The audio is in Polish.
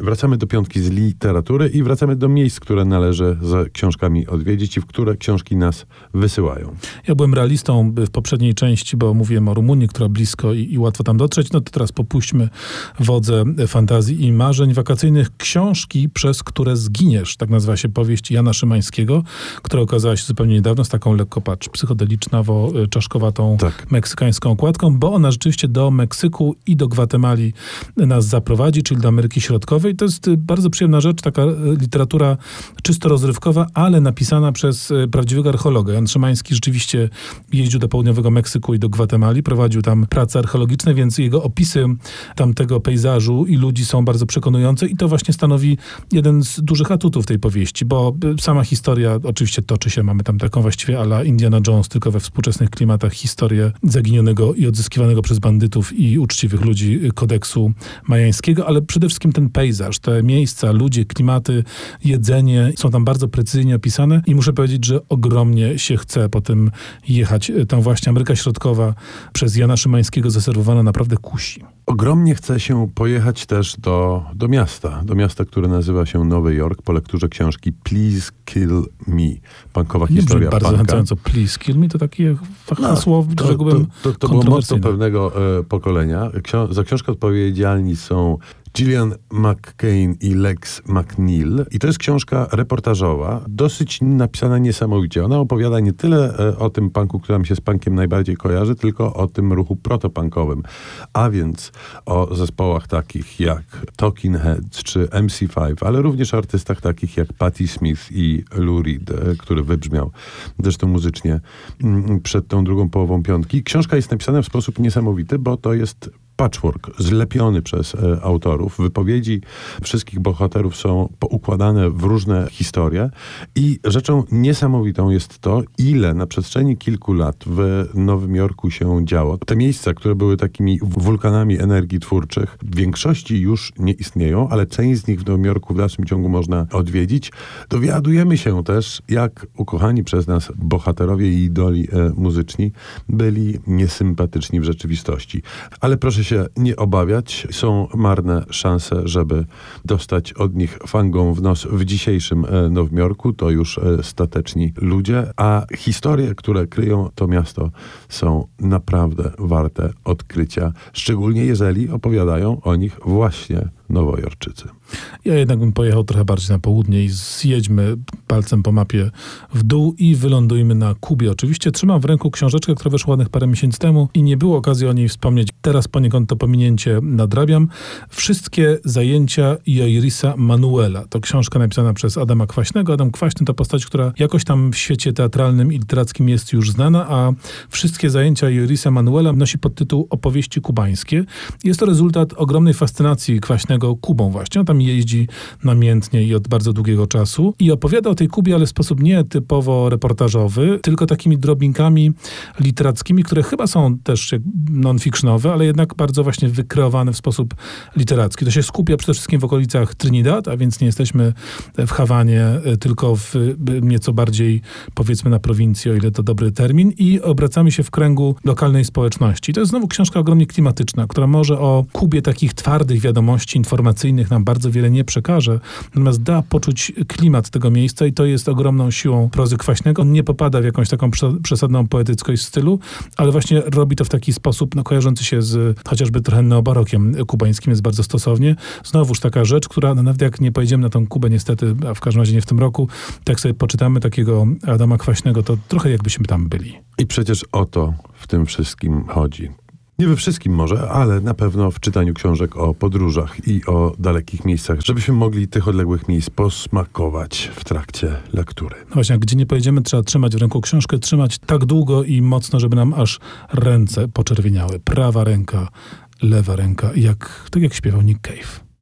Wracamy do piątki z literatury i wracamy do miejsc, które należy za książkami odwiedzić i w które książki nas wysyłają. Ja byłem realistą w poprzedniej części, bo mówiłem o Rumunii, która blisko i łatwo tam dotrzeć. No to teraz popuśćmy wodze fantazji i marzeń wakacyjnych. Książki, przez które zginiesz. Tak nazywa się powieść Jana Szymańskiego, która okazała się zupełnie niedawno z taką lekko, patrz, psychodelicznowo-czaszkowatą meksykańską okładką, bo ona rzeczywiście do Meksyku i do Gwatemali nas zaprowadzi, czyli do Ameryki Środkowej. I to jest bardzo przyjemna rzecz, taka literatura czysto rozrywkowa, ale napisana przez prawdziwego archeologa. Jan Szymański rzeczywiście jeździł do południowego Meksyku i do Gwatemali, prowadził tam prace archeologiczne, więc jego opisy tamtego pejzażu i ludzi są bardzo przekonujące i to właśnie stanowi jeden z dużych atutów tej powieści, bo sama historia oczywiście toczy się, mamy tam taką właściwie a la Indiana Jones, tylko we współczesnych klimatach, historię zaginionego i odzyskiwanego przez bandytów i uczciwych ludzi kodeksu majańskiego, ale przede wszystkim ten pejzaż, te miejsca, ludzie, klimaty, jedzenie są tam bardzo precyzyjnie opisane i muszę powiedzieć, że ogromnie się chce po tym jechać. Tam właśnie Ameryka Środkowa przez Jana Szymańskiego zaserwowana naprawdę kusi. Ogromnie chce się pojechać też do miasta, które nazywa się Nowy Jork, po lekturze książki Please Kill Me. Punkowa historia punka. Bardzo chęcąco. Please Kill Me to takie słowo, którego bym to było motto pewnego pokolenia. Za książkę odpowiedzialni są Gillian McCain i Lex McNeil. I to jest książka reportażowa, dosyć napisana niesamowicie. Ona opowiada nie tyle o tym punku, który nam się z punkiem najbardziej kojarzy, tylko o tym ruchu protopunkowym. A więc o zespołach takich jak Talking Heads czy MC5, ale również artystach takich jak Patti Smith i Lou Reed, który wybrzmiał zresztą muzycznie przed tą drugą połową piątki. Książka jest napisana w sposób niesamowity, bo to jest patchwork, zlepiony przez autorów. Wypowiedzi wszystkich bohaterów są poukładane w różne historie i rzeczą niesamowitą jest to, ile na przestrzeni kilku lat w Nowym Jorku się działo. Te miejsca, które były takimi wulkanami energii twórczych, w większości już nie istnieją, ale część z nich w Nowym Jorku w dalszym ciągu można odwiedzić. Dowiadujemy się też, jak ukochani przez nas bohaterowie i idoli muzyczni byli niesympatyczni w rzeczywistości. Ale proszę się nie obawiać, są marne szanse, żeby dostać od nich fangą w nos w dzisiejszym Nowym Jorku. To już stateczni ludzie, a historie, które kryją to miasto, są naprawdę warte odkrycia, szczególnie jeżeli opowiadają o nich właśnie nowojorczycy. Ja jednak bym pojechał trochę bardziej na południe i zjedźmy palcem po mapie w dół i wylądujmy na Kubie. Oczywiście trzymam w ręku książeczkę, która wyszła ładnych parę miesięcy temu i nie było okazji o niej wspomnieć. Teraz poniekąd to pominięcie nadrabiam. Wszystkie zajęcia Jairisa Manuela. To książka napisana przez Adama Kwaśnego. Adam Kwaśny to postać, która jakoś tam w świecie teatralnym i literackim jest już znana, a wszystkie zajęcia Jairisa Manuela nosi podtytuł Opowieści kubańskie. Jest to rezultat ogromnej fascynacji Kwaśnego Kubą właśnie. On tam jeździ namiętnie i od bardzo długiego czasu i opowiada o tej Kubie, ale w sposób nie typowo reportażowy, tylko takimi drobinkami literackimi, które chyba są też non-fictionowe, ale jednak bardzo właśnie wykreowane w sposób literacki. To się skupia przede wszystkim w okolicach Trinidad, a więc nie jesteśmy w Hawanie, tylko w nieco bardziej, powiedzmy, na prowincji, o ile to dobry termin, i obracamy się w kręgu lokalnej społeczności. To jest znowu książka ogromnie klimatyczna, która może o Kubie takich twardych wiadomości informacyjnych nam bardzo wiele nie przekaże, natomiast da poczuć klimat tego miejsca i to jest ogromną siłą prozy Kwaśnego. On nie popada w jakąś taką przesadną poetyckość stylu, ale właśnie robi to w taki sposób, kojarzący się z chociażby trochę neobarokiem kubańskim, jest bardzo stosownie. Znowuż taka rzecz, która nawet jak nie pojedziemy na tą Kubę niestety, a w każdym razie nie w tym roku, tak sobie poczytamy takiego Adama Kwaśnego, to trochę jakbyśmy tam byli. I przecież o to w tym wszystkim chodzi. Nie we wszystkim może, ale na pewno w czytaniu książek o podróżach i o dalekich miejscach, żebyśmy mogli tych odległych miejsc posmakować w trakcie lektury. No właśnie, gdzie nie pojedziemy, trzeba trzymać w ręku książkę, trzymać tak długo i mocno, żeby nam aż ręce poczerwieniały. Prawa ręka, lewa ręka, tak jak śpiewał Nick Cave.